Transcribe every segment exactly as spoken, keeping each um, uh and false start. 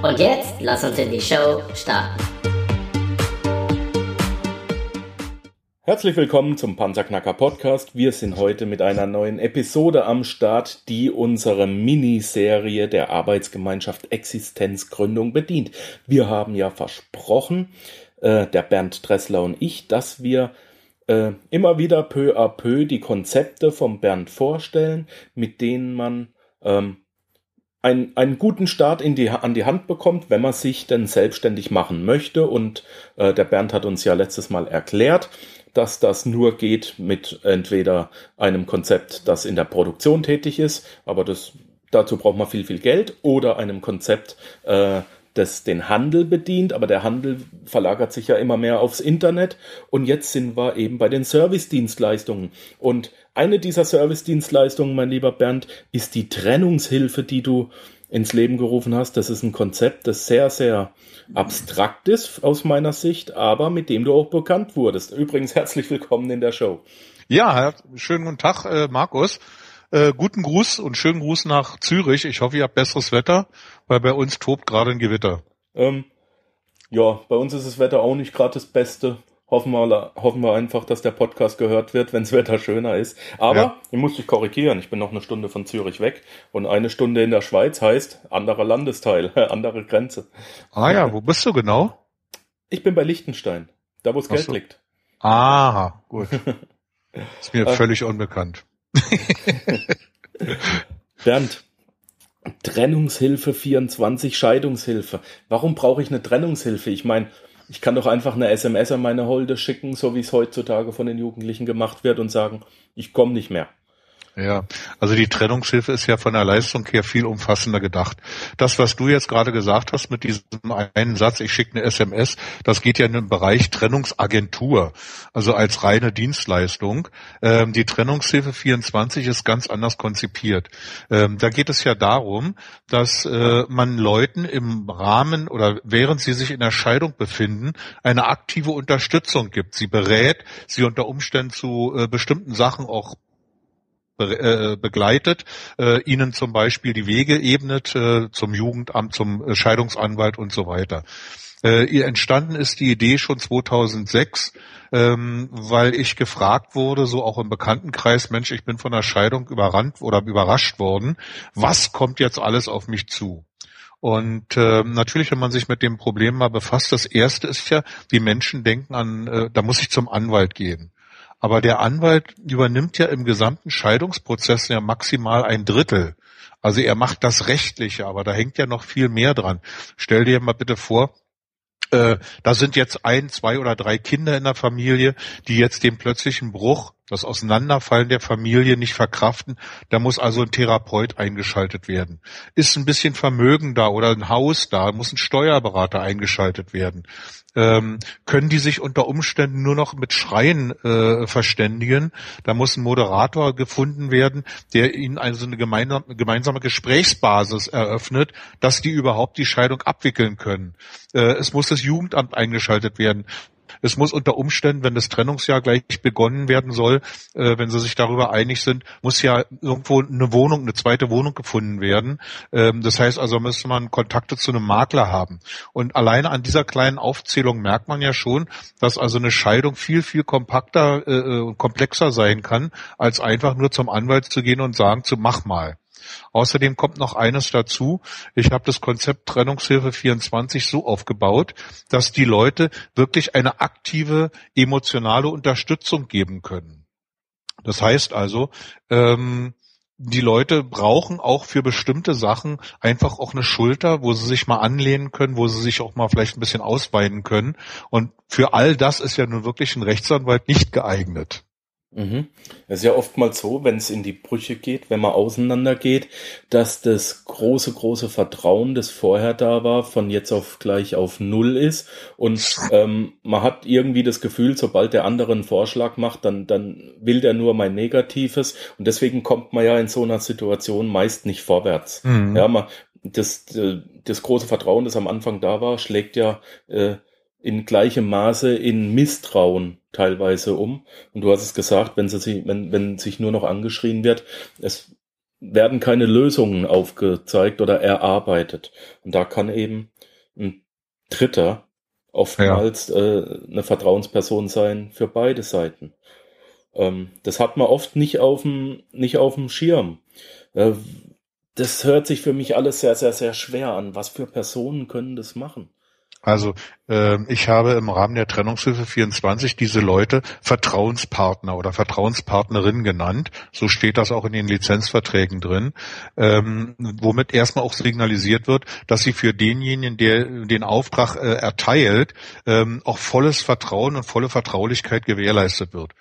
Und jetzt lass uns in die Show starten. Herzlich willkommen zum Panzerknacker Podcast. Wir sind heute mit einer neuen Episode am Start, die unsere Miniserie der Arbeitsgemeinschaft Existenzgründung bedient. Wir haben ja versprochen, äh, der Bernd Dressler und ich, dass wir äh, immer wieder peu à peu die Konzepte vom Bernd vorstellen, mit denen man ähm, Einen, einen guten Start in die, an die Hand bekommt, wenn man sich denn selbstständig machen möchte. Und äh, der Bernd hat uns ja letztes Mal erklärt, dass das nur geht mit entweder einem Konzept, das in der Produktion tätig ist, aber das, dazu braucht man viel, viel Geld, oder einem Konzept, äh, das den Handel bedient, aber der Handel verlagert sich ja immer mehr aufs Internet. Und jetzt sind wir eben bei den Service-Dienstleistungen. Und eine dieser Service-Dienstleistungen, mein lieber Bernd, ist die Trennungshilfe, die du ins Leben gerufen hast. Das ist ein Konzept, das sehr, sehr abstrakt ist aus meiner Sicht, aber mit dem du auch bekannt wurdest. Übrigens herzlich willkommen in der Show. Ja, schönen guten Tag, äh, Markus. Äh, guten Gruß und schönen Gruß nach Zürich. Ich hoffe, ihr habt besseres Wetter, weil bei uns tobt gerade ein Gewitter. Ähm, ja, bei uns ist das Wetter auch nicht gerade das Beste. Hoffen wir, hoffen wir einfach, dass der Podcast gehört wird, wenn das Wetter schöner ist. Aber ja. Ich muss dich korrigieren, ich bin noch eine Stunde von Zürich weg und eine Stunde in der Schweiz heißt anderer Landesteil, andere Grenze. Ah ja, wo bist du genau? Ich bin bei Liechtenstein, da wo das Geld liegt. Ah, gut. Ist mir völlig unbekannt. Bernd, Trennungshilfe vierundzwanzig, Scheidungshilfe. Warum brauche ich eine Trennungshilfe? Ich meine, ich kann doch einfach eine S M S an meine Holde schicken, so wie es heutzutage von den Jugendlichen gemacht wird, und sagen, ich komme nicht mehr. Ja, also die Trennungshilfe ist ja von der Leistung her viel umfassender gedacht. Das, was du jetzt gerade gesagt hast mit diesem einen Satz, ich schicke eine S M S, das geht ja in den Bereich Trennungsagentur, also als reine Dienstleistung. Ähm, die Trennungshilfe vierundzwanzig ist ganz anders konzipiert. Ähm, da geht es ja darum, dass äh, man Leuten im Rahmen oder während sie sich in der Scheidung befinden, eine aktive Unterstützung gibt. Sie berät, sie unter Umständen zu äh, bestimmten Sachen auch begleitet, äh, ihnen zum Beispiel die Wege ebnet, äh, zum Jugendamt, zum Scheidungsanwalt und so weiter. Äh, ihr entstanden ist die Idee schon zweitausendsechs, ähm, weil ich gefragt wurde, so auch im Bekanntenkreis, Mensch, ich bin von der Scheidung überrannt oder überrascht worden, was kommt jetzt alles auf mich zu? Und äh, natürlich, wenn man sich mit dem Problem mal befasst, das Erste ist ja, die Menschen denken an, äh, da muss ich zum Anwalt gehen. Aber der Anwalt übernimmt ja im gesamten Scheidungsprozess ja maximal ein Drittel. Also er macht das Rechtliche, aber da hängt ja noch viel mehr dran. Stell dir mal bitte vor, äh, da sind jetzt ein, zwei oder drei Kinder in der Familie, die jetzt den plötzlichen Bruch, das Auseinanderfallen der Familie nicht verkraften. Da muss also ein Therapeut eingeschaltet werden. Ist ein bisschen Vermögen da oder ein Haus da, muss ein Steuerberater eingeschaltet werden. Ähm, können die sich unter Umständen nur noch mit Schreien äh, verständigen? Da muss ein Moderator gefunden werden, der ihnen also eine gemeinsame, gemeinsame Gesprächsbasis eröffnet, dass die überhaupt die Scheidung abwickeln können. Äh, es muss das Jugendamt eingeschaltet werden. Es muss unter Umständen, wenn das Trennungsjahr gleich begonnen werden soll, äh, wenn sie sich darüber einig sind, muss ja irgendwo eine Wohnung, eine zweite Wohnung gefunden werden. Ähm, das heißt also, müsste man Kontakte zu einem Makler haben. Und alleine an dieser kleinen Aufzählung merkt man ja schon, dass also eine Scheidung viel, viel kompakter äh, und komplexer sein kann, als einfach nur zum Anwalt zu gehen und sagen, zu mach mal. Außerdem kommt noch eines dazu. Ich habe das Konzept Trennungshilfe vierundzwanzig so aufgebaut, dass die Leute wirklich eine aktive emotionale Unterstützung geben können. Das heißt also, ähm, die Leute brauchen auch für bestimmte Sachen einfach auch eine Schulter, wo sie sich mal anlehnen können, wo sie sich auch mal vielleicht ein bisschen ausweinen können. Und für all das ist ja nun wirklich ein Rechtsanwalt nicht geeignet. Mhm. Es ist ja oftmals so, wenn es in die Brüche geht, wenn man auseinander geht, dass das große, große Vertrauen, das vorher da war, von jetzt auf gleich auf null ist. Und ähm, man hat irgendwie das Gefühl, sobald der andere einen Vorschlag macht, dann, dann will der nur mein Negatives. Und deswegen kommt man ja in so einer Situation meist nicht vorwärts. Mhm. Ja, man, das, das große Vertrauen, das am Anfang da war, schlägt ja äh, in gleichem Maße in Misstrauen teilweise um. Und du hast es gesagt, wenn, sie, wenn, wenn sich nur noch angeschrien wird, es werden keine Lösungen aufgezeigt oder erarbeitet. Und da kann eben ein Dritter oftmals ja. äh, eine Vertrauensperson sein für beide Seiten. Ähm, das hat man oft nicht auf dem nicht auf dem Schirm. Äh, das hört sich für mich alles sehr, sehr, sehr schwer an. Was für Personen können das machen? Also äh, ich habe im Rahmen der Trennungshilfe vierundzwanzig diese Leute Vertrauenspartner oder Vertrauenspartnerin genannt. So steht das auch in den Lizenzverträgen drin, ähm, womit erstmal auch signalisiert wird, dass sie für denjenigen, der den Auftrag äh, erteilt, ähm, auch volles Vertrauen und volle Vertraulichkeit gewährleistet wird.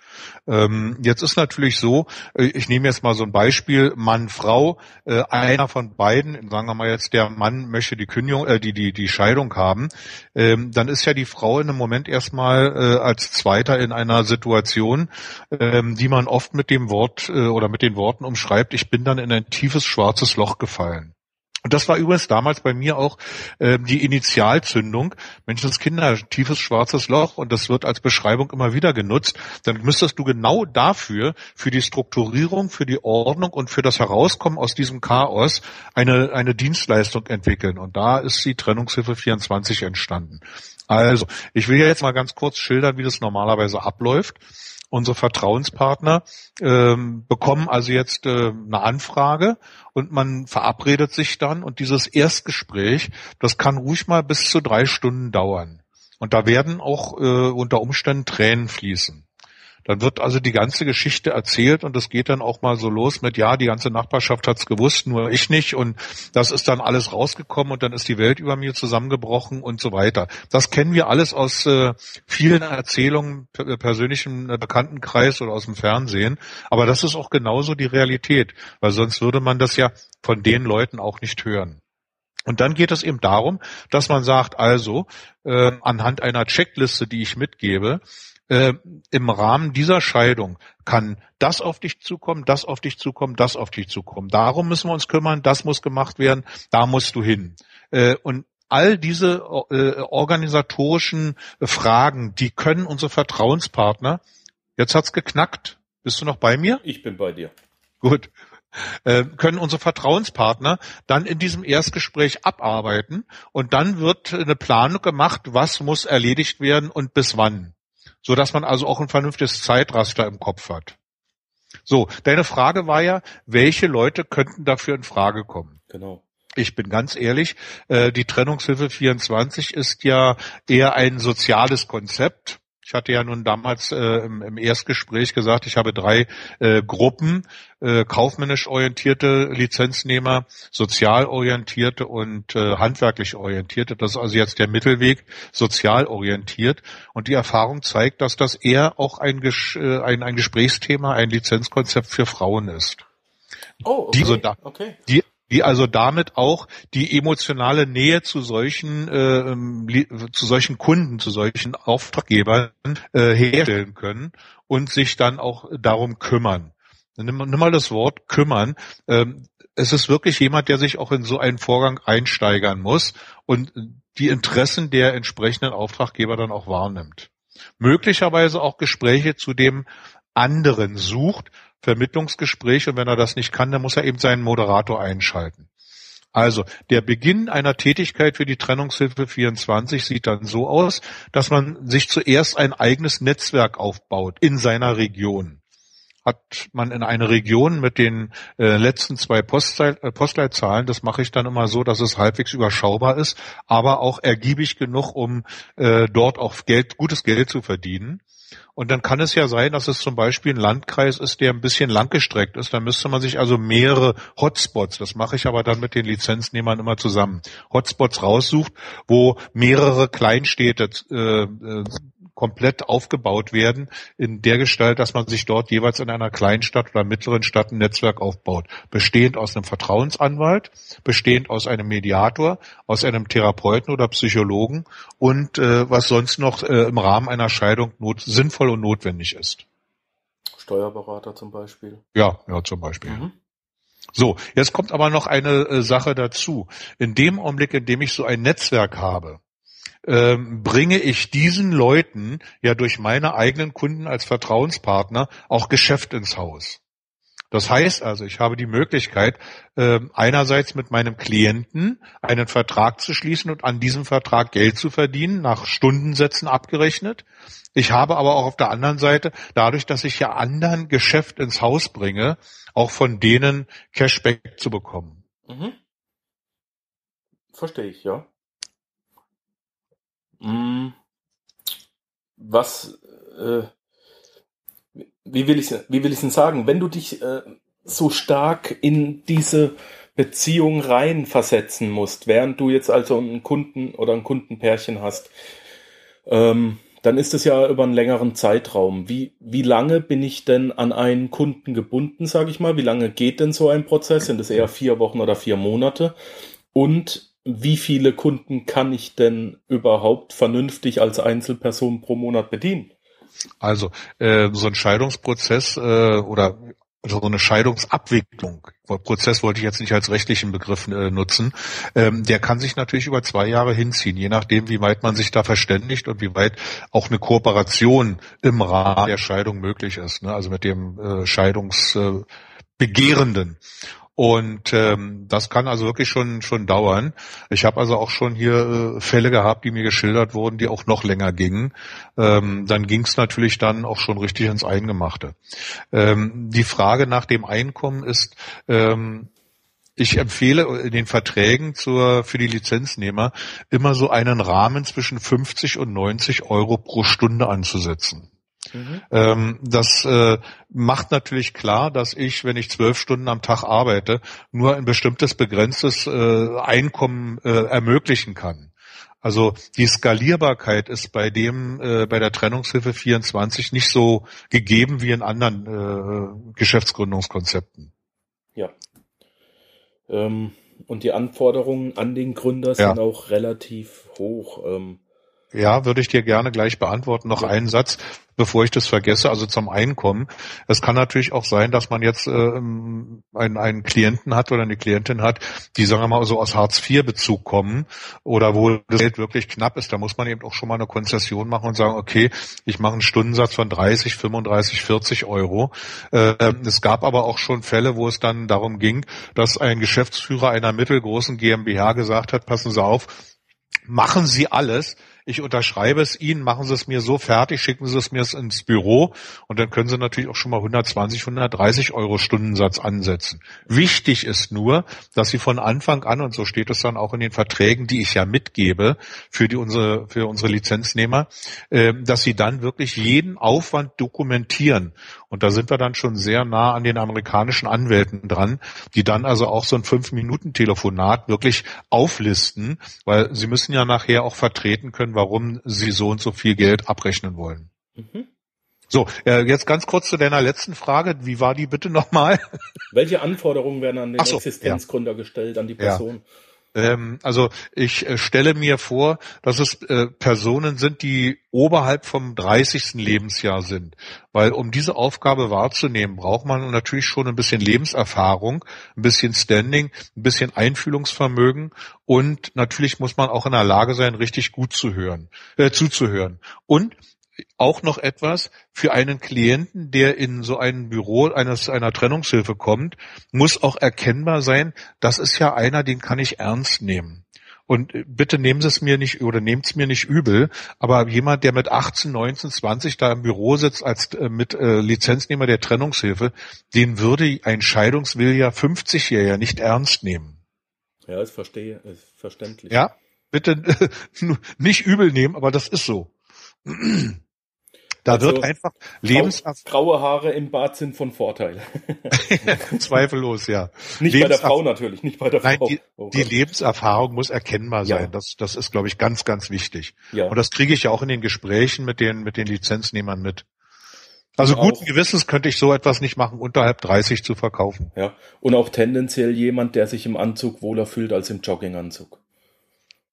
Ähm, jetzt ist natürlich so, ich nehme jetzt mal so ein Beispiel, Mann, Frau, äh, einer von beiden, sagen wir mal jetzt, der Mann möchte die Kündigung, äh, die, die, die Scheidung haben, Ähm, dann ist ja die Frau in einem Moment erstmal äh, als Zweiter in einer Situation, ähm, die man oft mit dem Wort äh, oder mit den Worten umschreibt, ich bin dann in ein tiefes schwarzes Loch gefallen. Und das war übrigens damals bei mir auch äh, die Initialzündung. Menschenskinder, tiefes schwarzes Loch, und das wird als Beschreibung immer wieder genutzt. Dann müsstest du genau dafür, für die Strukturierung, für die Ordnung und für das Herauskommen aus diesem Chaos eine eine Dienstleistung entwickeln. Und da ist die Trennungshilfe vierundzwanzig entstanden. Also, ich will ja jetzt mal ganz kurz schildern, wie das normalerweise abläuft. Unsere Vertrauenspartner ähm, bekommen also jetzt äh, eine Anfrage und man verabredet sich dann, und dieses Erstgespräch, das kann ruhig mal bis zu drei Stunden dauern. Und da werden auch äh, unter Umständen Tränen fließen. Dann wird also die ganze Geschichte erzählt, und das geht dann auch mal so los mit, ja, die ganze Nachbarschaft hat's gewusst, nur ich nicht, und das ist dann alles rausgekommen und dann ist die Welt über mir zusammengebrochen und so weiter. Das kennen wir alles aus äh, vielen Erzählungen, persönlichen Bekanntenkreis oder aus dem Fernsehen, aber das ist auch genauso die Realität, weil sonst würde man das ja von den Leuten auch nicht hören. Und dann geht es eben darum, dass man sagt, also äh, anhand einer Checkliste, die ich mitgebe, Äh, im Rahmen dieser Scheidung kann das auf dich zukommen, das auf dich zukommen, das auf dich zukommen. Darum müssen wir uns kümmern, das muss gemacht werden, da musst du hin. Äh, und all diese äh, organisatorischen Fragen, die können unsere Vertrauenspartner, jetzt hat's geknackt, bist du noch bei mir? Ich bin bei dir. Gut. Können unsere Vertrauenspartner dann in diesem Erstgespräch abarbeiten, und dann wird eine Planung gemacht, was muss erledigt werden und bis wann. So dass man also auch ein vernünftiges Zeitraster im Kopf hat. So, deine Frage war ja, welche Leute könnten dafür in Frage kommen? Genau. Ich bin ganz ehrlich, die Trennungshilfe vierundzwanzig ist ja eher ein soziales Konzept. Ich hatte ja nun damals im Erstgespräch gesagt, ich habe drei Gruppen: kaufmännisch orientierte Lizenznehmer, sozial orientierte und äh, handwerklich orientierte. Das ist also jetzt der Mittelweg, sozial orientiert. Und die Erfahrung zeigt, dass das eher auch ein, Gesch- äh, ein, ein Gesprächsthema, ein Lizenzkonzept für Frauen ist. Oh, okay. Die, also da- okay. die, die also damit auch die emotionale Nähe zu solchen, äh, li- zu solchen Kunden, zu solchen Auftraggebern äh, herstellen können und sich dann auch darum kümmern. Nimm, nimm mal das Wort kümmern. Ähm, es ist wirklich jemand, der sich auch in so einen Vorgang einsteigern muss und die Interessen der entsprechenden Auftraggeber dann auch wahrnimmt. Möglicherweise auch Gespräche zu dem anderen sucht, Vermittlungsgespräche, und wenn er das nicht kann, dann muss er eben seinen Moderator einschalten. Also der Beginn einer Tätigkeit für die Trennungshilfe vierundzwanzig sieht dann so aus, dass man sich zuerst ein eigenes Netzwerk aufbaut in seiner Region. Hat man in eine Region mit den äh, letzten zwei Postleitz- Postleitzahlen, das mache ich dann immer so, dass es halbwegs überschaubar ist, aber auch ergiebig genug, um äh, dort auch Geld, gutes Geld zu verdienen. Und dann kann es ja sein, dass es zum Beispiel ein Landkreis ist, der ein bisschen langgestreckt ist. Da müsste man sich also mehrere Hotspots, das mache ich aber dann mit den Lizenznehmern immer zusammen, Hotspots raussucht, wo mehrere Kleinstädte äh, komplett aufgebaut werden, in der Gestalt, dass man sich dort jeweils in einer kleinen Stadt oder mittleren Stadt ein Netzwerk aufbaut, bestehend aus einem Vertrauensanwalt, bestehend aus einem Mediator, aus einem Therapeuten oder Psychologen und äh, was sonst noch äh, im Rahmen einer Scheidung not- sinnvoll und notwendig ist. Steuerberater zum Beispiel. Ja, ja, zum Beispiel. Mhm. So, jetzt kommt aber noch eine äh, Sache dazu. In dem Augenblick, in dem ich so ein Netzwerk habe, ähm, bringe ich diesen Leuten ja durch meine eigenen Kunden als Vertrauenspartner auch Geschäft ins Haus. Das heißt also, ich habe die Möglichkeit, äh, einerseits mit meinem Klienten einen Vertrag zu schließen und an diesem Vertrag Geld zu verdienen, nach Stundensätzen abgerechnet. Ich habe aber auch auf der anderen Seite, dadurch, dass ich ja anderen Geschäft ins Haus bringe, auch von denen Cashback zu bekommen. Mhm. Verstehe ich, ja. Hm. Was... Äh Wie will ich wie will ich denn sagen? Wenn du dich äh, so stark in diese Beziehung reinversetzen musst, während du jetzt also einen Kunden oder ein Kundenpärchen hast, ähm, dann ist es ja über einen längeren Zeitraum. Wie, wie lange bin ich denn an einen Kunden gebunden, sage ich mal? Wie lange geht denn so ein Prozess? Sind es eher vier Wochen oder vier Monate? Und wie viele Kunden kann ich denn überhaupt vernünftig als Einzelperson pro Monat bedienen? Also äh, so ein Scheidungsprozess äh, oder so eine Scheidungsabwicklung, Prozess wollte ich jetzt nicht als rechtlichen Begriff äh, nutzen, ähm, der kann sich natürlich über zwei Jahre hinziehen, je nachdem, wie weit man sich da verständigt und wie weit auch eine Kooperation im Rahmen der Scheidung möglich ist, ne? Also mit dem äh, Scheidungsbegehrenden. Äh, Und ähm, das kann also wirklich schon schon dauern. Ich habe also auch schon hier äh, Fälle gehabt, die mir geschildert wurden, die auch noch länger gingen. Ähm, dann ging es natürlich dann auch schon richtig ins Eingemachte. Ähm, die Frage nach dem Einkommen ist, ähm, ich empfehle in den Verträgen zur für die Lizenznehmer immer so einen Rahmen zwischen fünfzig und neunzig Euro pro Stunde anzusetzen. Mhm. Ähm, das äh, macht natürlich klar, dass ich, wenn ich zwölf Stunden am Tag arbeite, nur ein bestimmtes begrenztes äh, Einkommen äh, ermöglichen kann. Also die Skalierbarkeit ist bei dem äh, bei der Trennungshilfe vierundzwanzig nicht so gegeben wie in anderen äh, Geschäftsgründungskonzepten. Ja. Ähm, und die Anforderungen an den Gründer ja. sind auch relativ hoch. Ähm. Ja, würde ich dir gerne gleich beantworten. Noch ja. einen Satz, bevor ich das vergesse, also zum Einkommen. Es kann natürlich auch sein, dass man jetzt ähm, einen, einen Klienten hat oder eine Klientin hat, die, sagen wir mal, so aus Hartz vier Bezug kommen oder wo das Geld wirklich knapp ist. Da muss man eben auch schon mal eine Konzession machen und sagen, okay, ich mache einen Stundensatz von dreißig, fünfunddreißig, vierzig Euro. Ähm, es gab aber auch schon Fälle, wo es dann darum ging, dass ein Geschäftsführer einer mittelgroßen GmbH gesagt hat, passen Sie auf, machen Sie alles, ich unterschreibe es Ihnen, machen Sie es mir so fertig, schicken Sie es mir ins Büro und dann können Sie natürlich auch schon mal hundertzwanzig, hundertdreißig Euro Stundensatz ansetzen. Wichtig ist nur, dass Sie von Anfang an, und so steht es dann auch in den Verträgen, die ich ja mitgebe für die unsere für unsere Lizenznehmer, äh, dass Sie dann wirklich jeden Aufwand dokumentieren. Und da sind wir dann schon sehr nah an den amerikanischen Anwälten dran, die dann also auch so ein fünf Minuten Telefonat wirklich auflisten, weil Sie müssen ja nachher auch vertreten können, warum sie so und so viel Geld abrechnen wollen. Mhm. So, äh, jetzt ganz kurz zu deiner letzten Frage. Wie war die bitte nochmal? Welche Anforderungen werden an den so, Existenzgründer ja. gestellt, an die Person? Ja. Ähm, also ich äh, stelle mir vor, dass es äh, Personen sind, die oberhalb vom dreißigsten Lebensjahr sind. Weil um diese Aufgabe wahrzunehmen, braucht man natürlich schon ein bisschen Lebenserfahrung, ein bisschen Standing, ein bisschen Einfühlungsvermögen und natürlich muss man auch in der Lage sein, richtig gut zu hören, äh, zuzuhören. Und auch noch etwas für einen Klienten, der in so ein Büro eines einer Trennungshilfe kommt, muss auch erkennbar sein, das ist ja einer, den kann ich ernst nehmen. Und bitte nehmen Sie es mir nicht oder nehmt es mir nicht übel, aber jemand, der mit achtzehn, neunzehn, zwanzig da im Büro sitzt als äh, mit äh, Lizenznehmer der Trennungshilfe, den würde ein Scheidungswilliger fünfzigjähriger nicht ernst nehmen. Ja, das verstehe, ist verständlich. Ja, bitte äh, nicht übel nehmen, aber das ist so. Da also wird einfach Lebenserfahrung. Graue Haare im Bart sind von Vorteil. Zweifellos, ja. Nicht Lebenserf- bei der Frau natürlich, nicht bei der Frau. Nein, die, oh die Lebenserfahrung muss erkennbar sein. Ja. Das, das ist, glaube ich, ganz, ganz wichtig. Ja. Und das kriege ich ja auch in den Gesprächen mit den, mit den Lizenznehmern mit. Also und guten auch, Gewissens könnte ich so etwas nicht machen, unterhalb dreißig zu verkaufen. Ja, und auch tendenziell jemand, der sich im Anzug wohler fühlt als im Jogginganzug.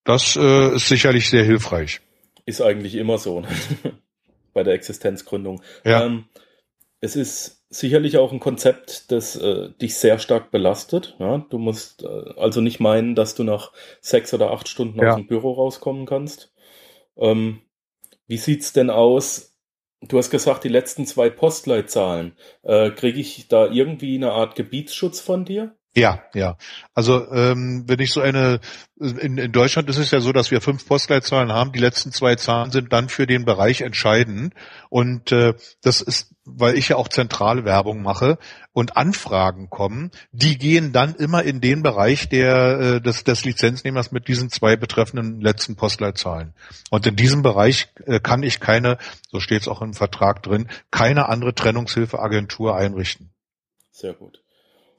Das äh, ist sicherlich sehr hilfreich. Ist eigentlich immer so, ne? Bei der Existenzgründung. Ja. Ähm, es ist sicherlich auch ein Konzept, das äh, dich sehr stark belastet. Ja? Du musst äh, also nicht meinen, dass du nach sechs oder acht Stunden ja. aus dem Büro rauskommen kannst. Ähm, wie sieht's denn aus? Du hast gesagt, die letzten zwei Postleitzahlen. Äh, kriege ich da irgendwie eine Art Gebietsschutz von dir? Ja, ja. Also ähm, wenn ich so eine, in, in Deutschland ist es ja so, dass wir fünf Postleitzahlen haben. Die letzten zwei Zahlen sind dann für den Bereich entscheidend. Und äh, das ist, weil ich ja auch zentrale Werbung mache und Anfragen kommen, die gehen dann immer in den Bereich der äh, des, des Lizenznehmers mit diesen zwei betreffenden letzten Postleitzahlen. Und in diesem Bereich äh, kann ich keine, so steht es auch im Vertrag drin, keine andere Trennungshilfeagentur einrichten. Sehr gut.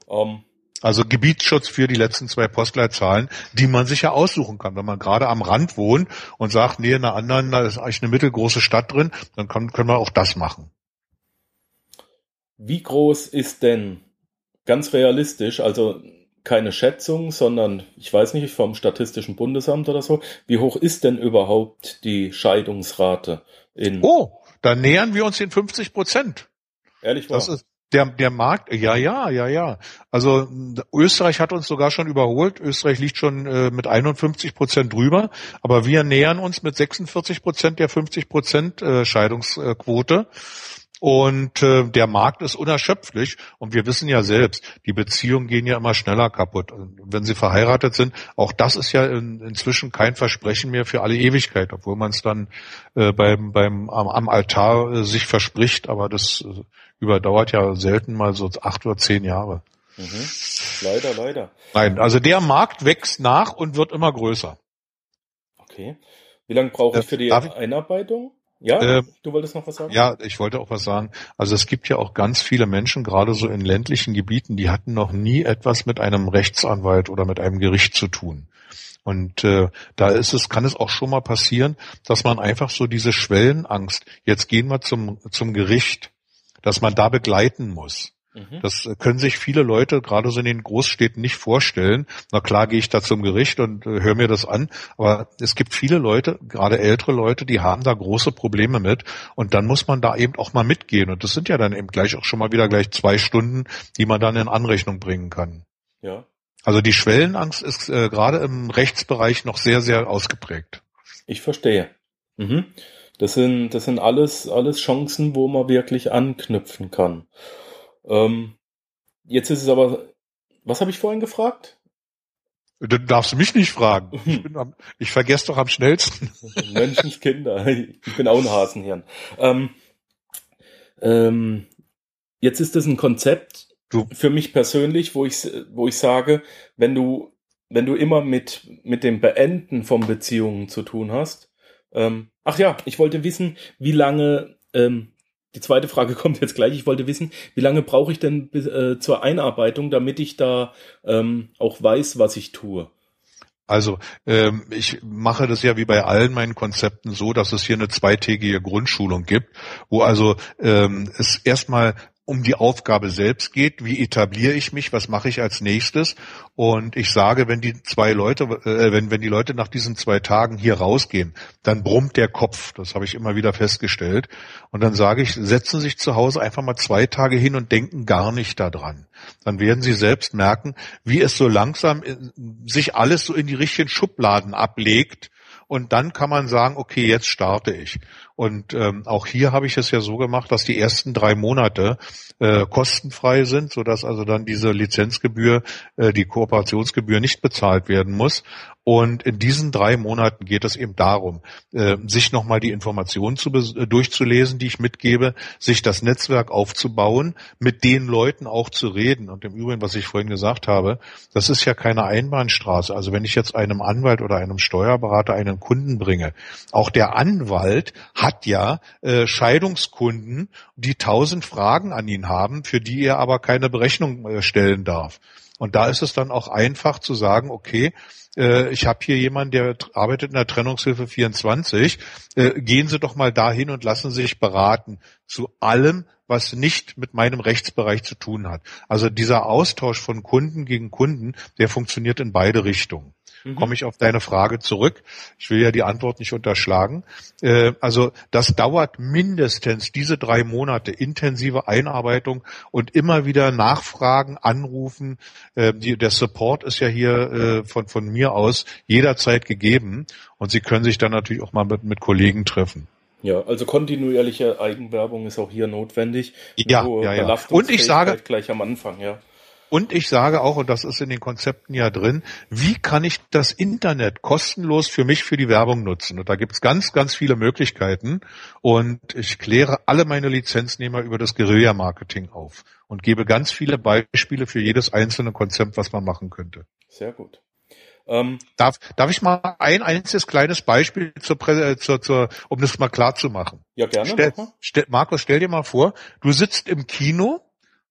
Um Also Gebietsschutz für die letzten zwei Postleitzahlen, die man sich ja aussuchen kann. Wenn man gerade am Rand wohnt und sagt, nee, in einer anderen, da ist eigentlich eine mittelgroße Stadt drin, dann kann, können wir auch das machen. Wie groß ist denn, ganz realistisch, also keine Schätzung, sondern, ich weiß nicht, vom Statistischen Bundesamt oder so, wie hoch ist denn überhaupt die Scheidungsrate? In? Oh, da nähern wir uns den fünfzig Prozent. Ehrlich wahr? Das ist Der, der Markt, ja, ja, ja, ja. Also Österreich hat uns sogar schon überholt. Österreich liegt schon äh, mit einundfünfzig Prozent drüber. Aber wir nähern uns mit sechsundvierzig Prozent der fünfzig Prozent äh, Scheidungsquote. Und äh, der Markt ist unerschöpflich. Und wir wissen ja selbst, die Beziehungen gehen ja immer schneller kaputt. Und wenn sie verheiratet sind, auch das ist ja in, inzwischen kein Versprechen mehr für alle Ewigkeit, obwohl man es dann äh, beim, beim, am, am Altar äh, sich verspricht. Aber das äh, überdauert ja selten mal so acht oder zehn Jahre. Mhm. Leider, leider. Nein, also der Markt wächst nach und wird immer größer. Okay. Wie lange brauche ich für die Darf Einarbeitung? Ja, äh, du wolltest noch was sagen? Ja, ich wollte auch was sagen. Also es gibt ja auch ganz viele Menschen, gerade so in ländlichen Gebieten, die hatten noch nie etwas mit einem Rechtsanwalt oder mit einem Gericht zu tun. Und äh, da ist es, kann es auch schon mal passieren, dass man einfach so diese Schwellenangst, jetzt gehen wir zum zum Gericht, dass man da begleiten muss. Mhm. Das können sich viele Leute, gerade so in den Großstädten, nicht vorstellen. Na klar gehe ich da zum Gericht und äh, höre mir das an. Aber es gibt viele Leute, gerade ältere Leute, die haben da große Probleme mit. Und dann muss man da eben auch mal mitgehen. Und das sind ja dann eben gleich auch schon mal wieder gleich zwei Stunden, die man dann in Anrechnung bringen kann. Ja. Also die Schwellenangst ist äh, gerade im Rechtsbereich noch sehr, sehr ausgeprägt. Ich verstehe. Mhm. Das sind, das sind alles, alles Chancen, wo man wirklich anknüpfen kann. Ähm, jetzt ist es aber, was habe ich vorhin gefragt? Dann darfst du mich nicht fragen. Ich, bin am, ich vergesse doch am schnellsten. Menschenskinder. Ich bin auch ein Hasenhirn. Ähm, ähm, jetzt ist das ein Konzept du. für mich persönlich, wo ich, wo ich sage, wenn du, wenn du immer mit, mit dem Beenden von Beziehungen zu tun hast, ähm, Ach ja, ich wollte wissen, wie lange, ähm, die zweite Frage kommt jetzt gleich, ich wollte wissen, wie lange brauche ich denn bis, äh, zur Einarbeitung, damit ich da ähm, auch weiß, was ich tue? Also ähm, ich mache das ja wie bei allen meinen Konzepten so, dass es hier eine zweitägige Grundschulung gibt, wo also ähm, es erstmal um die Aufgabe selbst geht, wie etabliere ich mich, was mache ich als nächstes? Und ich sage, wenn die zwei Leute, äh, wenn wenn die Leute nach diesen zwei Tagen hier rausgehen, dann brummt der Kopf. Das habe ich immer wieder festgestellt. Und dann sage ich, setzen sich zu Hause einfach mal zwei Tage hin und denken gar nicht daran. Dann werden sie selbst merken, wie es so langsam sich alles so in die richtigen Schubladen ablegt. Und dann kann man sagen, okay, jetzt starte ich. Und ähm, auch hier habe ich es ja so gemacht, dass die ersten drei Monate äh, kostenfrei sind, sodass also dann diese Lizenzgebühr, äh, die Kooperationsgebühr nicht bezahlt werden muss. Und in diesen drei Monaten geht es eben darum, sich nochmal die Informationen zu, durchzulesen, die ich mitgebe, sich das Netzwerk aufzubauen, mit den Leuten auch zu reden. Und im Übrigen, was ich vorhin gesagt habe, das ist ja keine Einbahnstraße. Also wenn ich jetzt einem Anwalt oder einem Steuerberater einen Kunden bringe, auch der Anwalt hat ja Scheidungskunden, die tausend Fragen an ihn haben, für die er aber keine Berechnung stellen darf. Und da ist es dann auch einfach zu sagen, okay, ich habe hier jemanden, der arbeitet in der Trennungshilfe vierundzwanzig, gehen Sie doch mal dahin und lassen Sie sich beraten zu allem, was nicht mit meinem Rechtsbereich zu tun hat. Also dieser Austausch von Kunden gegen Kunden, der funktioniert in beide Richtungen. Komme ich auf deine Frage zurück. Ich will ja die Antwort nicht unterschlagen. Also das dauert mindestens diese drei Monate intensive Einarbeitung und immer wieder Nachfragen, Anrufen. Der Support ist ja hier von, von mir aus jederzeit gegeben und Sie können sich dann natürlich auch mal mit, mit Kollegen treffen. Ja, also kontinuierliche Eigenwerbung ist auch hier notwendig. Ja, ja, ja. Und ich sage gleich am Anfang, ja. Und ich sage auch, und das ist in den Konzepten ja drin, wie kann ich das Internet kostenlos für mich für die Werbung nutzen? Und da gibt's ganz, ganz viele Möglichkeiten. Und ich kläre alle meine Lizenznehmer über das Guerilla-Marketing auf und gebe ganz viele Beispiele für jedes einzelne Konzept, was man machen könnte. Sehr gut. Ähm, darf, darf ich mal ein einziges kleines Beispiel, zur, äh, zur, zur, um das mal klar zu machen? Ja, gerne. Stell, stell, Markus, stell dir mal vor, du sitzt im Kino.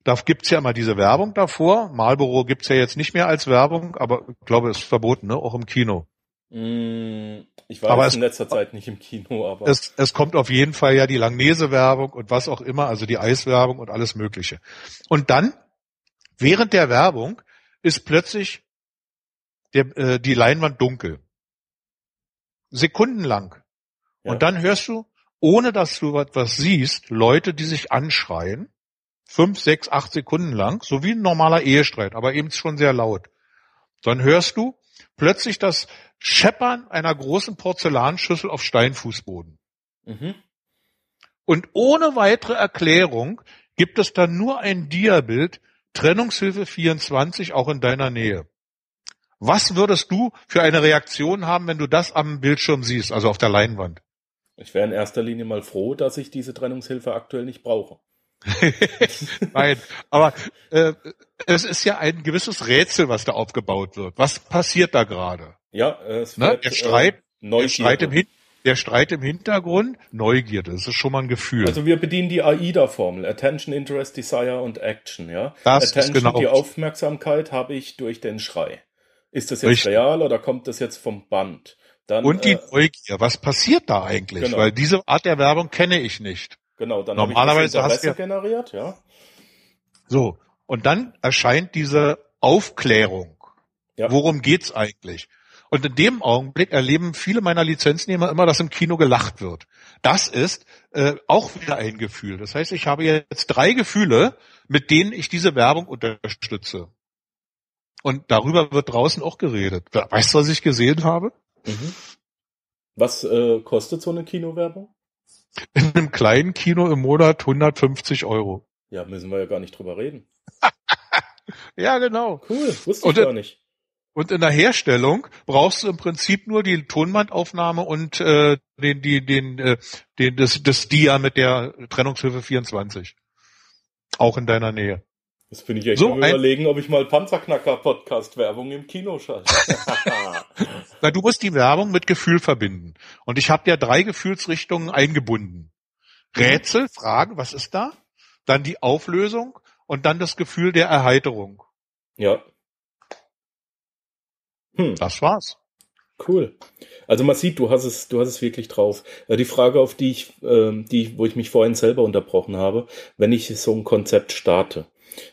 Da gibt's ja immer diese Werbung davor. Marlboro gibt's ja jetzt nicht mehr als Werbung, aber ich glaube, es ist verboten, ne? Auch im Kino. Ich war aber jetzt in letzter es, Zeit nicht im Kino, aber... Es, es kommt auf jeden Fall ja die Langnese-Werbung und was auch immer, also die Eiswerbung und alles Mögliche. Und dann, während der Werbung, ist plötzlich der, äh, die Leinwand dunkel. Sekundenlang. Ja. Und dann hörst du, ohne dass du etwas siehst, Leute, die sich anschreien, fünf, sechs, acht Sekunden lang, so wie ein normaler Ehestreit, aber eben schon sehr laut. Dann hörst du plötzlich das Scheppern einer großen Porzellanschüssel auf Steinfußboden. Mhm. Und ohne weitere Erklärung gibt es dann nur ein Diabild, Trennungshilfe vierundzwanzig, auch in deiner Nähe. Was würdest du für eine Reaktion haben, wenn du das am Bildschirm siehst, also auf der Leinwand? Ich wäre in erster Linie mal froh, dass ich diese Trennungshilfe aktuell nicht brauche. Nein, aber äh, es ist ja ein gewisses Rätsel, was da aufgebaut wird. Was passiert da gerade? Ja, es wird, ne? Der Streit, äh, der Streit im Hin- der Streit im Hintergrund, Neugierde, das ist schon mal ein Gefühl. Also wir bedienen die AIDA-Formel, Attention, Interest, Desire und Action. Ja, das Attention, ist genau die Aufmerksamkeit habe ich durch den Schrei. Ist das jetzt Richtig. real oder kommt das jetzt vom Band? Dann, und die äh, Neugier, was passiert da eigentlich? Genau. Weil diese Art der Werbung kenne ich nicht. Genau, dann normalerweise habe ich das Interesse generiert, ja. So, und dann erscheint diese Aufklärung. Ja. Worum geht's eigentlich? Und in dem Augenblick erleben viele meiner Lizenznehmer immer, dass im Kino gelacht wird. Das ist äh, auch wieder ein Gefühl. Das heißt, ich habe jetzt drei Gefühle, mit denen ich diese Werbung unterstütze. Und darüber wird draußen auch geredet. Weißt du, was ich gesehen habe? Mhm. Was äh, kostet so eine Kinowerbung? In einem kleinen Kino im Monat hundertfünfzig Euro. Ja, müssen wir ja gar nicht drüber reden. Ja, genau. Cool, wusste ich in, gar nicht. Und in der Herstellung brauchst du im Prinzip nur die Tonbandaufnahme und äh, den, die, den, äh, den, das, das Dia mit der Trennungshilfe vierundzwanzig. Auch in deiner Nähe. Das finde ich echt so mal überlegen, ob ich mal Panzerknacker-Podcast-Werbung im Kino schalte. Na, du musst die Werbung mit Gefühl verbinden. Und ich habe ja drei Gefühlsrichtungen eingebunden. Rätsel, Fragen, was ist da? Dann die Auflösung und dann das Gefühl der Erheiterung. Ja. Hm. Das war's. Cool. Also man sieht, du hast es, du hast es wirklich drauf. Die Frage, auf die ich, die, wo ich mich vorhin selber unterbrochen habe, wenn ich so ein Konzept starte.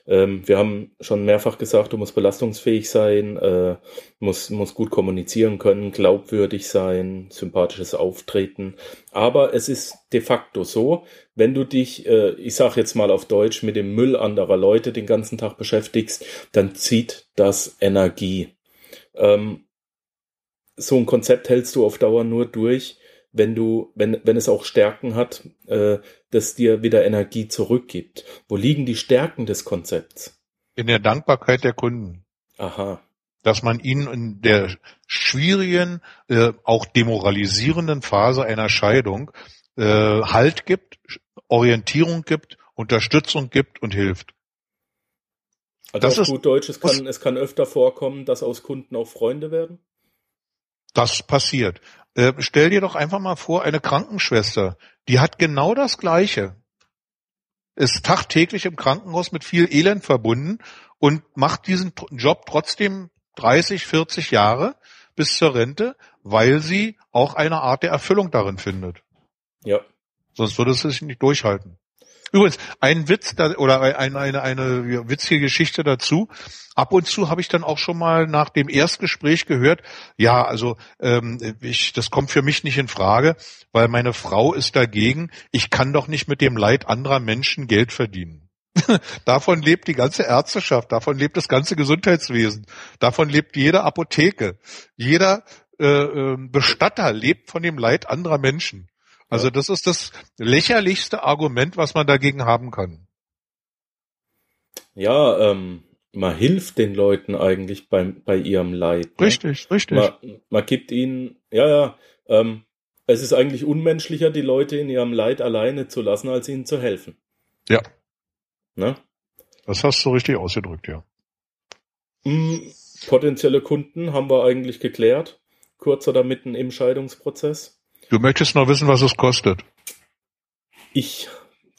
Wir haben schon mehrfach gesagt, du musst belastungsfähig sein, äh, musst, musst gut kommunizieren können, glaubwürdig sein, sympathisches Auftreten. Aber es ist de facto so, wenn du dich, äh, ich sage jetzt mal auf Deutsch, mit dem Müll anderer Leute den ganzen Tag beschäftigst, dann zieht das Energie. Ähm, so ein Konzept hältst du auf Dauer nur durch, wenn du, wenn, wenn es auch Stärken hat, äh, das dir wieder Energie zurückgibt. Wo liegen die Stärken des Konzepts? In der Dankbarkeit der Kunden. Aha. dass man ihn in der schwierigen, äh, auch demoralisierenden Phase einer Scheidung äh, Halt gibt, Orientierung gibt, Unterstützung gibt und hilft. Also das auf ist, gut Deutsch, es kann, es kann öfter vorkommen, dass aus Kunden auch Freunde werden? Das passiert. Äh, stell dir doch einfach mal vor, eine Krankenschwester, die hat genau das Gleiche. Ist tagtäglich im Krankenhaus mit viel Elend verbunden und macht diesen Job trotzdem dreißig, vierzig Jahre bis zur Rente, weil sie auch eine Art der Erfüllung darin findet. Ja. Sonst würde es sich nicht durchhalten. Übrigens, ein Witz da, oder eine, eine, eine witzige Geschichte dazu. Ab und zu habe ich dann auch schon mal nach dem Erstgespräch gehört, ja, also ähm, ich, das kommt für mich nicht in Frage, weil meine Frau ist dagegen, ich kann doch nicht mit dem Leid anderer Menschen Geld verdienen. Davon lebt die ganze Ärzteschaft, davon lebt das ganze Gesundheitswesen, davon lebt jede Apotheke, jeder äh, Bestatter lebt von dem Leid anderer Menschen. Also das ist das lächerlichste Argument, was man dagegen haben kann. Ja, ähm, man hilft den Leuten eigentlich beim, bei ihrem Leid. Ne? Richtig, richtig. Man, man gibt ihnen, ja, ja, ähm, es ist eigentlich unmenschlicher, die Leute in ihrem Leid alleine zu lassen, als ihnen zu helfen. Ja. Ne? Das hast du richtig ausgedrückt, ja. Hm, potenzielle Kunden haben wir eigentlich geklärt, kurz oder mitten im Scheidungsprozess. Du möchtest noch wissen, was es kostet. Ich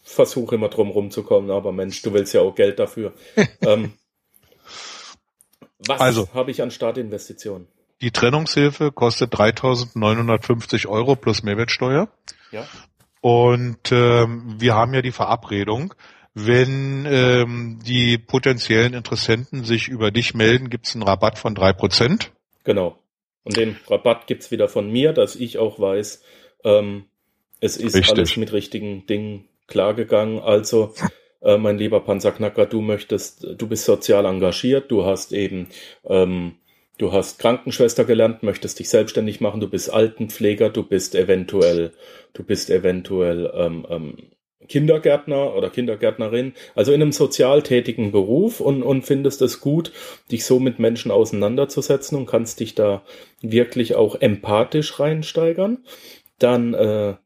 versuche immer drum rumzukommen, aber Mensch, du willst ja auch Geld dafür. ähm, was also, habe ich an Startinvestitionen? Die Trennungshilfe kostet dreitausendneunhundertfünfzig Euro plus Mehrwertsteuer. Ja. Und ähm, wir haben ja die Verabredung, wenn ähm, die potenziellen Interessenten sich über dich melden, gibt es einen Rabatt von drei Prozent. Genau. Und den Rabatt gibt's wieder von mir, dass ich auch weiß, ähm, es ist Richtig. Alles mit richtigen Dingen klargegangen. Also, äh, mein lieber Panzerknacker, du möchtest, du bist sozial engagiert, du hast eben, ähm, du hast Krankenschwester gelernt, möchtest dich selbstständig machen, du bist Altenpfleger, du bist eventuell, du bist eventuell ähm, ähm, Kindergärtner oder Kindergärtnerin, also in einem sozial tätigen Beruf und, und findest es gut, dich so mit Menschen auseinanderzusetzen und kannst dich da wirklich auch empathisch reinsteigern. Dann äh,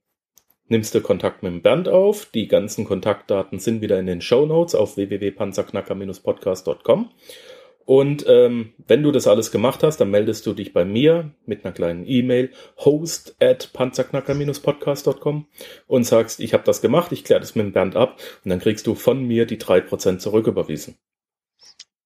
nimmst du Kontakt mit dem Bernd auf. Die ganzen Kontaktdaten sind wieder in den Shownotes auf w w w punkt panzerknacker podcast punkt com. Und ähm, wenn du das alles gemacht hast, dann meldest du dich bei mir mit einer kleinen E-Mail host at panzerknacker podcast punkt com und sagst, ich habe das gemacht, ich kläre das mit dem Bernd ab und dann kriegst du von mir die drei Prozent zurücküberwiesen.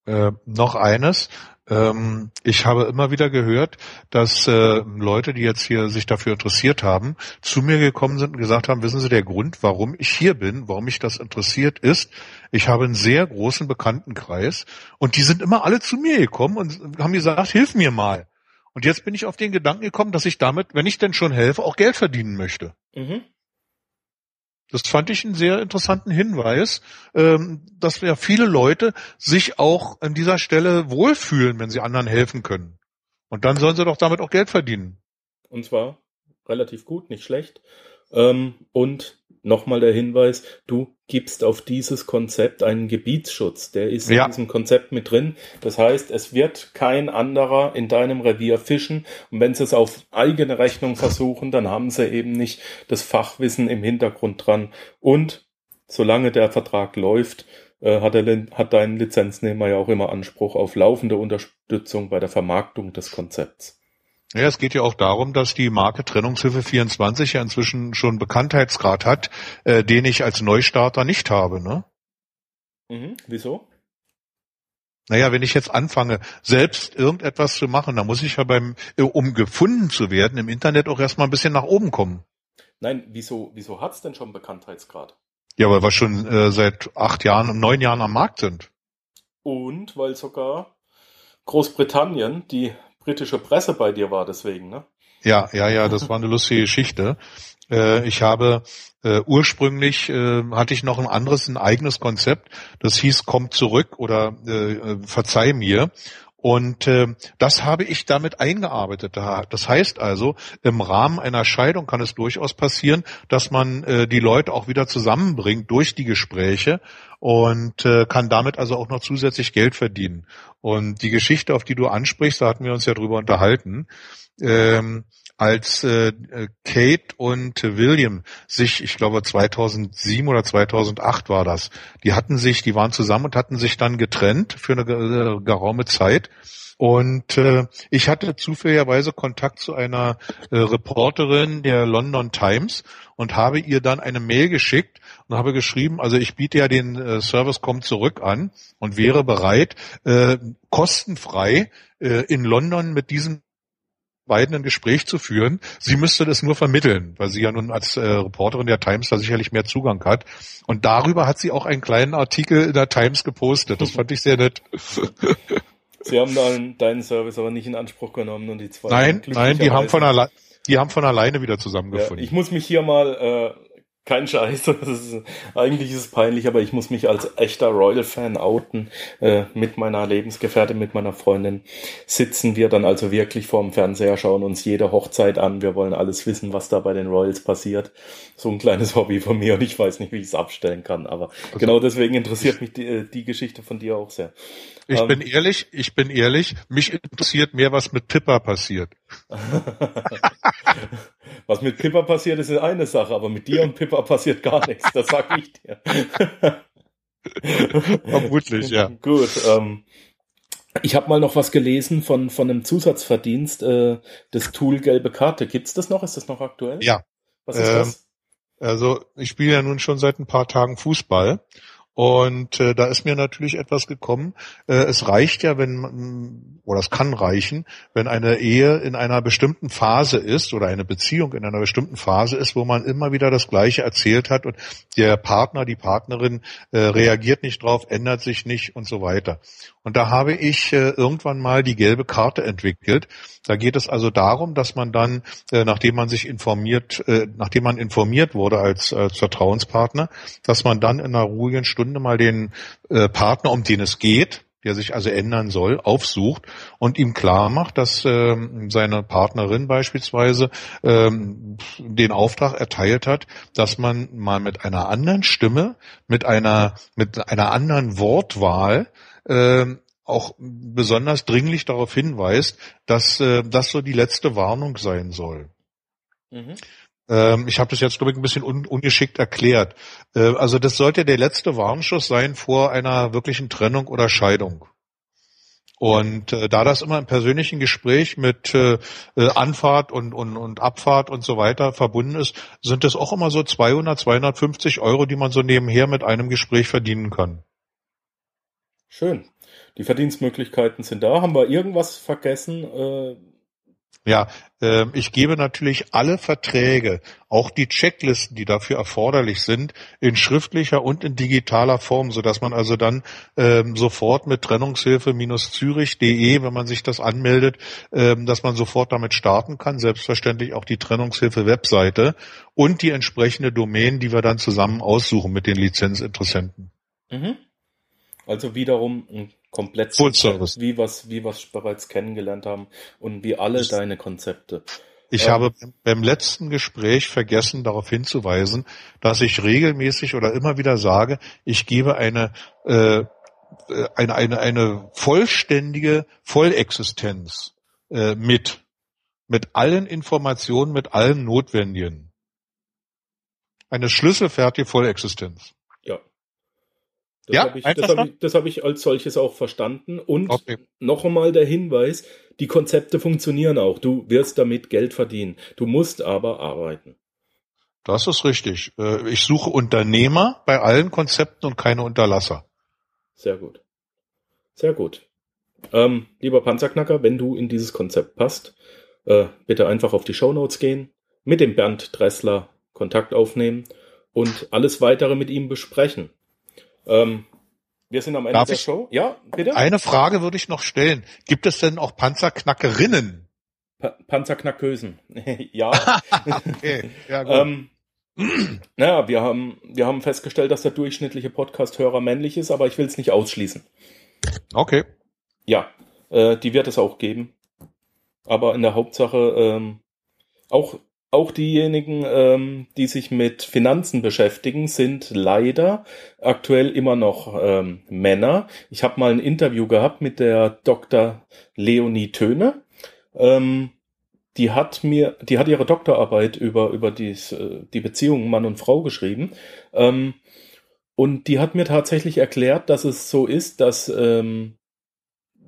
Äh, noch eines, ähm, ich habe immer wieder gehört, dass äh, Leute, die jetzt hier sich dafür interessiert haben, zu mir gekommen sind und gesagt haben, wissen Sie, der Grund, warum ich hier bin, warum mich das interessiert ist, ich habe einen sehr großen Bekanntenkreis und die sind immer alle zu mir gekommen und haben gesagt, hilf mir mal. Und jetzt bin ich auf den Gedanken gekommen, dass ich damit, wenn ich denn schon helfe, auch Geld verdienen möchte. Mhm. Das fand ich einen sehr interessanten Hinweis, dass ja viele Leute sich auch an dieser Stelle wohlfühlen, wenn sie anderen helfen können. Und dann sollen sie doch damit auch Geld verdienen. Und zwar relativ gut, nicht schlecht. Und nochmal der Hinweis, du gibst auf dieses Konzept einen Gebietsschutz. Der ist ja in diesem Konzept mit drin. Das heißt, es wird kein anderer in deinem Revier fischen. Und wenn sie es auf eigene Rechnung versuchen, dann haben sie eben nicht das Fachwissen im Hintergrund dran. Und solange der Vertrag läuft, hat, er, hat dein Lizenznehmer ja auch immer Anspruch auf laufende Unterstützung bei der Vermarktung des Konzepts. Ja, es geht ja auch darum, dass die Marke Trennungshilfe vierundzwanzig ja inzwischen schon einen Bekanntheitsgrad hat, äh, den ich als Neustarter nicht habe, ne? Mhm. Wieso? Naja, wenn ich jetzt anfange, selbst irgendetwas zu machen, dann muss ich ja beim, um gefunden zu werden, im Internet auch erstmal ein bisschen nach oben kommen. Nein, wieso, wieso hat's denn schon einen Bekanntheitsgrad? Ja, weil wir schon äh, seit acht Jahren, neun Jahren am Markt sind. Und weil sogar Großbritannien, die britische Presse bei dir war deswegen, ne? Ja, ja, ja, das war eine lustige Geschichte. Äh, ich habe äh, ursprünglich äh, hatte ich noch ein anderes, ein eigenes Konzept. Das hieß "Komm zurück" oder äh, "Verzeih mir". Und äh, das habe ich damit eingearbeitet. Das heißt also, im Rahmen einer Scheidung kann es durchaus passieren, dass man äh, die Leute auch wieder zusammenbringt durch die Gespräche und äh, kann damit also auch noch zusätzlich Geld verdienen. Und die Geschichte, auf die du ansprichst, da hatten wir uns ja drüber unterhalten, ähm, als äh, Kate und William sich, ich glaube zweitausendsieben oder zweitausendacht war das, die hatten sich, die waren zusammen und hatten sich dann getrennt für eine äh, geraume Zeit. Und äh, ich hatte zufälligerweise Kontakt zu einer äh, Reporterin der London Times und habe ihr dann eine Mail geschickt und habe geschrieben, also ich biete ja den äh, Service Komm Zurück an und wäre bereit, äh, kostenfrei äh, in London mit diesem beiden ein Gespräch zu führen. Sie müsste das nur vermitteln, weil sie ja nun als äh, Reporterin der Times da sicherlich mehr Zugang hat. Und darüber hat sie auch einen kleinen Artikel in der Times gepostet. Das fand ich sehr nett. Sie haben dann deinen Service aber nicht in Anspruch genommen und die zwei. Nein, nein, die haben von alleine, die haben von alleine wieder zusammengefunden. Ja, ich muss mich hier mal, äh, kein Scheiß, das ist, eigentlich ist es peinlich, aber ich muss mich als echter Royal-Fan outen, äh, mit meiner Lebensgefährtin, mit meiner Freundin sitzen wir dann also wirklich vorm Fernseher, schauen uns jede Hochzeit an, wir wollen alles wissen, was da bei den Royals passiert. So ein kleines Hobby von mir und ich weiß nicht, wie ich es abstellen kann, aber also, genau deswegen interessiert mich die, die Geschichte von dir auch sehr. Ich bin ehrlich, ich bin ehrlich, mich interessiert mehr, was mit Pippa passiert. Was mit Pippa passiert, ist eine Sache, aber mit dir und Pippa passiert gar nichts, das sag ich dir. Vermutlich, ja. Gut, ähm, ich habe mal noch was gelesen von, von einem Zusatzverdienst, äh, das Tool Gelbe Karte. Gibt's das noch? Ist das noch aktuell? Ja. Was ist ähm, das? Also, ich spiele ja nun schon seit ein paar Tagen Fußball. Und äh, da ist mir natürlich etwas gekommen. Äh, es reicht ja, wenn, oder es kann reichen, wenn eine Ehe in einer bestimmten Phase ist oder eine Beziehung in einer bestimmten Phase ist, wo man immer wieder das Gleiche erzählt hat und der Partner, die Partnerin äh, reagiert nicht drauf, ändert sich nicht und so weiter. Und da habe ich äh, irgendwann mal die Gelbe Karte entwickelt. Da geht es also darum, dass man dann, äh, nachdem man sich informiert, äh, nachdem man informiert wurde als, als Vertrauenspartner, dass man dann in einer ruhigen Stunde mal den äh, Partner, um den es geht, der sich also ändern soll, aufsucht und ihm klar macht, dass ähm, seine Partnerin beispielsweise ähm, den Auftrag erteilt hat, dass man mal mit einer anderen Stimme, mit einer mit einer anderen Wortwahl äh, auch besonders dringlich darauf hinweist, dass äh, das so die letzte Warnung sein soll. Mhm. Ich habe das jetzt, glaube ich, ein bisschen un- ungeschickt erklärt. Also das sollte der letzte Warnschuss sein vor einer wirklichen Trennung oder Scheidung. Und äh, da das immer im persönlichen Gespräch mit äh, Anfahrt und, und, und Abfahrt und so weiter verbunden ist, sind das auch immer so zweihundert, zweihundertfünfzig Euro, die man so nebenher mit einem Gespräch verdienen kann. Schön. Die Verdienstmöglichkeiten sind da. Haben wir irgendwas vergessen? Äh Ja, äh, ich gebe natürlich alle Verträge, auch die Checklisten, die dafür erforderlich sind, in schriftlicher und in digitaler Form, so dass man also dann äh, sofort mit Trennungshilfe Bindestrich Zürich Punkt de, wenn man sich das anmeldet, äh, dass man sofort damit starten kann. Selbstverständlich auch die Trennungshilfe-Webseite und die entsprechende Domain, die wir dann zusammen aussuchen mit den Lizenzinteressenten. Mhm. Also wiederum ein komplettes Service, wie wir es wie wir's bereits kennengelernt haben und wie alle ich, deine Konzepte. Ich ähm, habe beim letzten Gespräch vergessen, darauf hinzuweisen, dass ich regelmäßig oder immer wieder sage, ich gebe eine äh, eine eine eine vollständige Vollexistenz äh, mit mit allen Informationen, mit allen Notwendigen. Eine schlüsselfertige Vollexistenz. Ja. Das ja, habe ich, hab ich, hab ich als solches auch verstanden. Und okay. Noch einmal der Hinweis, die Konzepte funktionieren auch. Du wirst damit Geld verdienen. Du musst aber arbeiten. Das ist richtig. Ich suche Unternehmer bei allen Konzepten und keine Unterlasser. Sehr gut. Sehr gut. Ähm, lieber Panzerknacker, wenn du in dieses Konzept passt, äh, bitte einfach auf die Shownotes gehen, mit dem Bernd Dressler Kontakt aufnehmen und alles Weitere mit ihm besprechen. Ähm, wir sind am Ende Darf der ich? Show. Ja, bitte? Eine Frage würde ich noch stellen. Gibt es denn auch Panzerknackerinnen? Pa- Panzerknackösen. Ja. Okay. Ja, gut. Ähm, naja, wir haben, wir haben festgestellt, dass der durchschnittliche Podcast-Hörer männlich ist, aber ich will es nicht ausschließen. Okay. Ja, äh, die wird es auch geben. Aber in der Hauptsache ähm, auch Auch diejenigen, ähm, die sich mit Finanzen beschäftigen, sind leider aktuell immer noch ähm, Männer. Ich habe mal ein Interview gehabt mit der Doktor Leonie Töne. Ähm, die hat mir, die hat ihre Doktorarbeit über über dies, äh, die Beziehung Mann und Frau geschrieben. Ähm, und die hat mir tatsächlich erklärt, dass es so ist, dass ähm,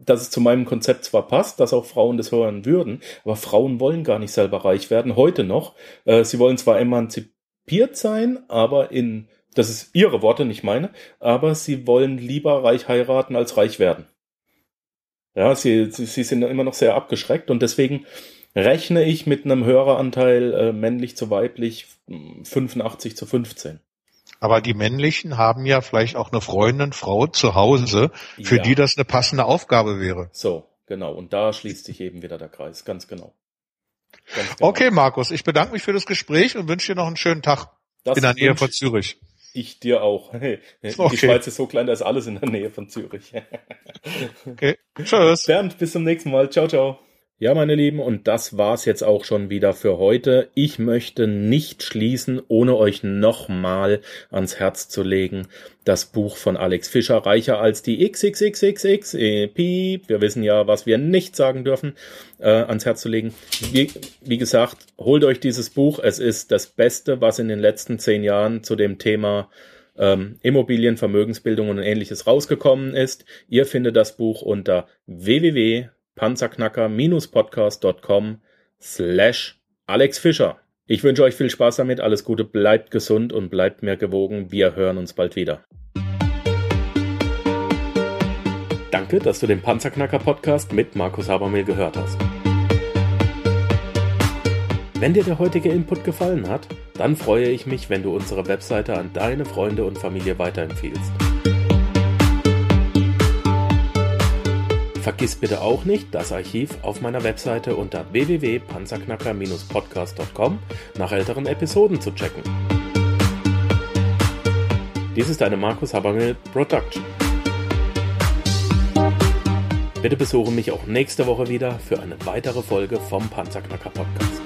dass es zu meinem Konzept zwar passt, dass auch Frauen das hören würden, aber Frauen wollen gar nicht selber reich werden, heute noch. Äh, sie wollen zwar emanzipiert sein, aber in, das ist ihre Worte, nicht meine, aber sie wollen lieber reich heiraten als reich werden. Ja, sie, sie, sie sind immer noch sehr abgeschreckt und deswegen rechne ich mit einem Höreranteil äh, männlich zu weiblich fünfundachtzig zu fünfzehn. Aber die Männlichen haben ja vielleicht auch eine Freundin, Frau zu Hause, für ja. die das eine passende Aufgabe wäre. So, genau. Und da schließt sich eben wieder der Kreis. Ganz genau. Ganz genau. Okay, Markus, ich bedanke mich für das Gespräch und wünsche dir noch einen schönen Tag das in der Nähe von Zürich. Ich dir auch. Hey, okay. Die Schweiz ist so klein, da ist alles in der Nähe von Zürich. Okay, tschüss. Bernd, bis zum nächsten Mal. Ciao, ciao. Ja, meine Lieben, und das war's jetzt auch schon wieder für heute. Ich möchte nicht schließen, ohne euch nochmal ans Herz zu legen, das Buch von Alex Fischer, Reicher als die XXXXX, äh, piep, wir wissen ja, was wir nicht sagen dürfen, äh, ans Herz zu legen. Wie, wie gesagt, holt euch dieses Buch. Es ist das Beste, was in den letzten zehn Jahren zu dem Thema Ähm, Immobilien, Vermögensbildung und Ähnliches rausgekommen ist. Ihr findet das Buch unter w w w punkt panzerknacker bindestrich podcast punkt com slash Alex Fischer. Ich wünsche euch viel Spaß damit, alles Gute, bleibt gesund und bleibt mir gewogen. Wir hören uns bald wieder. Danke, dass du den Panzerknacker-Podcast mit Markus Habermehl gehört hast. Wenn dir der heutige Input gefallen hat, dann freue ich mich, wenn du unsere Webseite an deine Freunde und Familie weiterempfiehlst. Vergiss bitte auch nicht, das Archiv auf meiner Webseite unter w w w punkt panzerknacker bindestrich podcast punkt com nach älteren Episoden zu checken. Dies ist eine Markus Habermehl Production. Bitte besuche mich auch nächste Woche wieder für eine weitere Folge vom Panzerknacker Podcast.